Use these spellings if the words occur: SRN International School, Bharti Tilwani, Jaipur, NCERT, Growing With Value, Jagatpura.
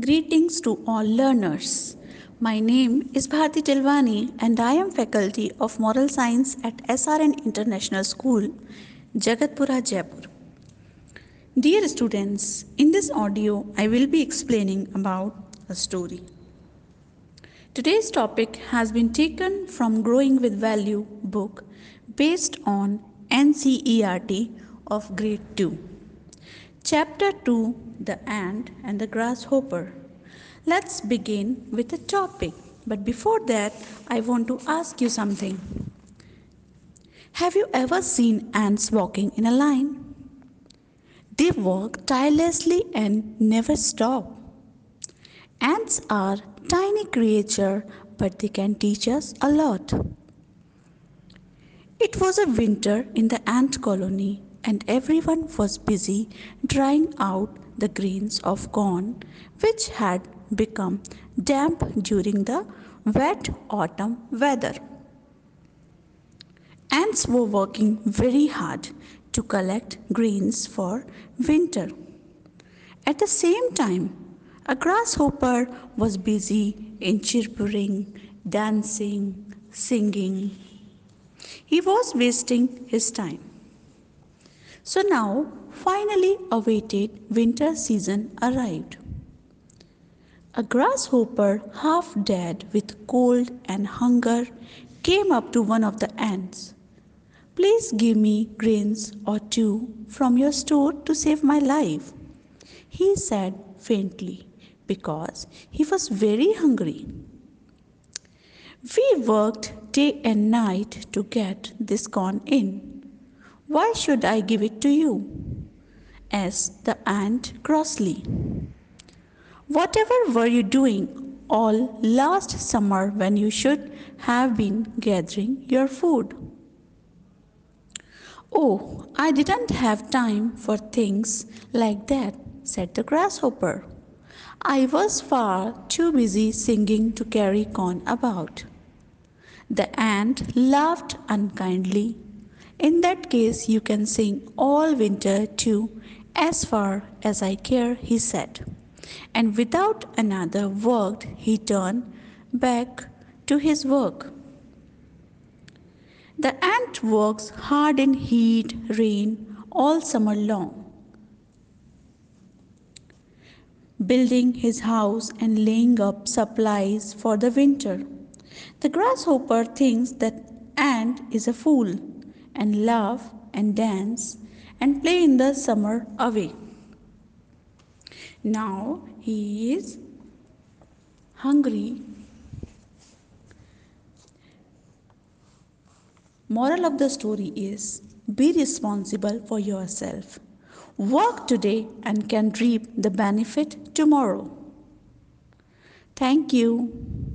Greetings to all learners. My name is Bharti Tilwani and I am faculty of Moral Science at SRN International School, Jagatpura, Jaipur. Dear students, in this audio I will be explaining about a story. Today's topic has been taken from Growing With Value book based on NCERT of grade 2. Chapter 2, The Ant and the Grasshopper. Let's begin with the topic, but before that, I want to ask you something. Have you ever seen ants walking in a line? They work tirelessly and never stop. Ants are tiny creatures, but they can teach us a lot. It was a winter in the ant colony, and everyone was busy drying out the grains of corn, which had become damp during the wet autumn weather. Ants were working very hard to collect grains for winter. At the same time, a grasshopper was busy in chirping, dancing, singing. He was wasting his time. So now, finally awaited winter season arrived. A grasshopper, half dead with cold and hunger, came up to one of the ants. "Please give me grains or two from your store to save my life," he said faintly, because he was very hungry. "We worked day and night to get this corn in. Why should I give it to you?" asked the ant crossly. "Whatever were you doing all last summer when you should have been gathering your food?" "Oh, I didn't have time for things like that," said the grasshopper. "I was far too busy singing to carry corn about." The ant laughed unkindly. "In that case, you can sing all winter too, as far as I care," he said. And without another word, he turned back to his work. The ant works hard in heat, rain, all summer long, building his house and laying up supplies for the winter. The grasshopper thinks that ant is a fool, and laugh and dance and play in the summer away. Now he is hungry. Moral of the story is, be responsible for yourself. Work today and can reap the benefit tomorrow. Thank you.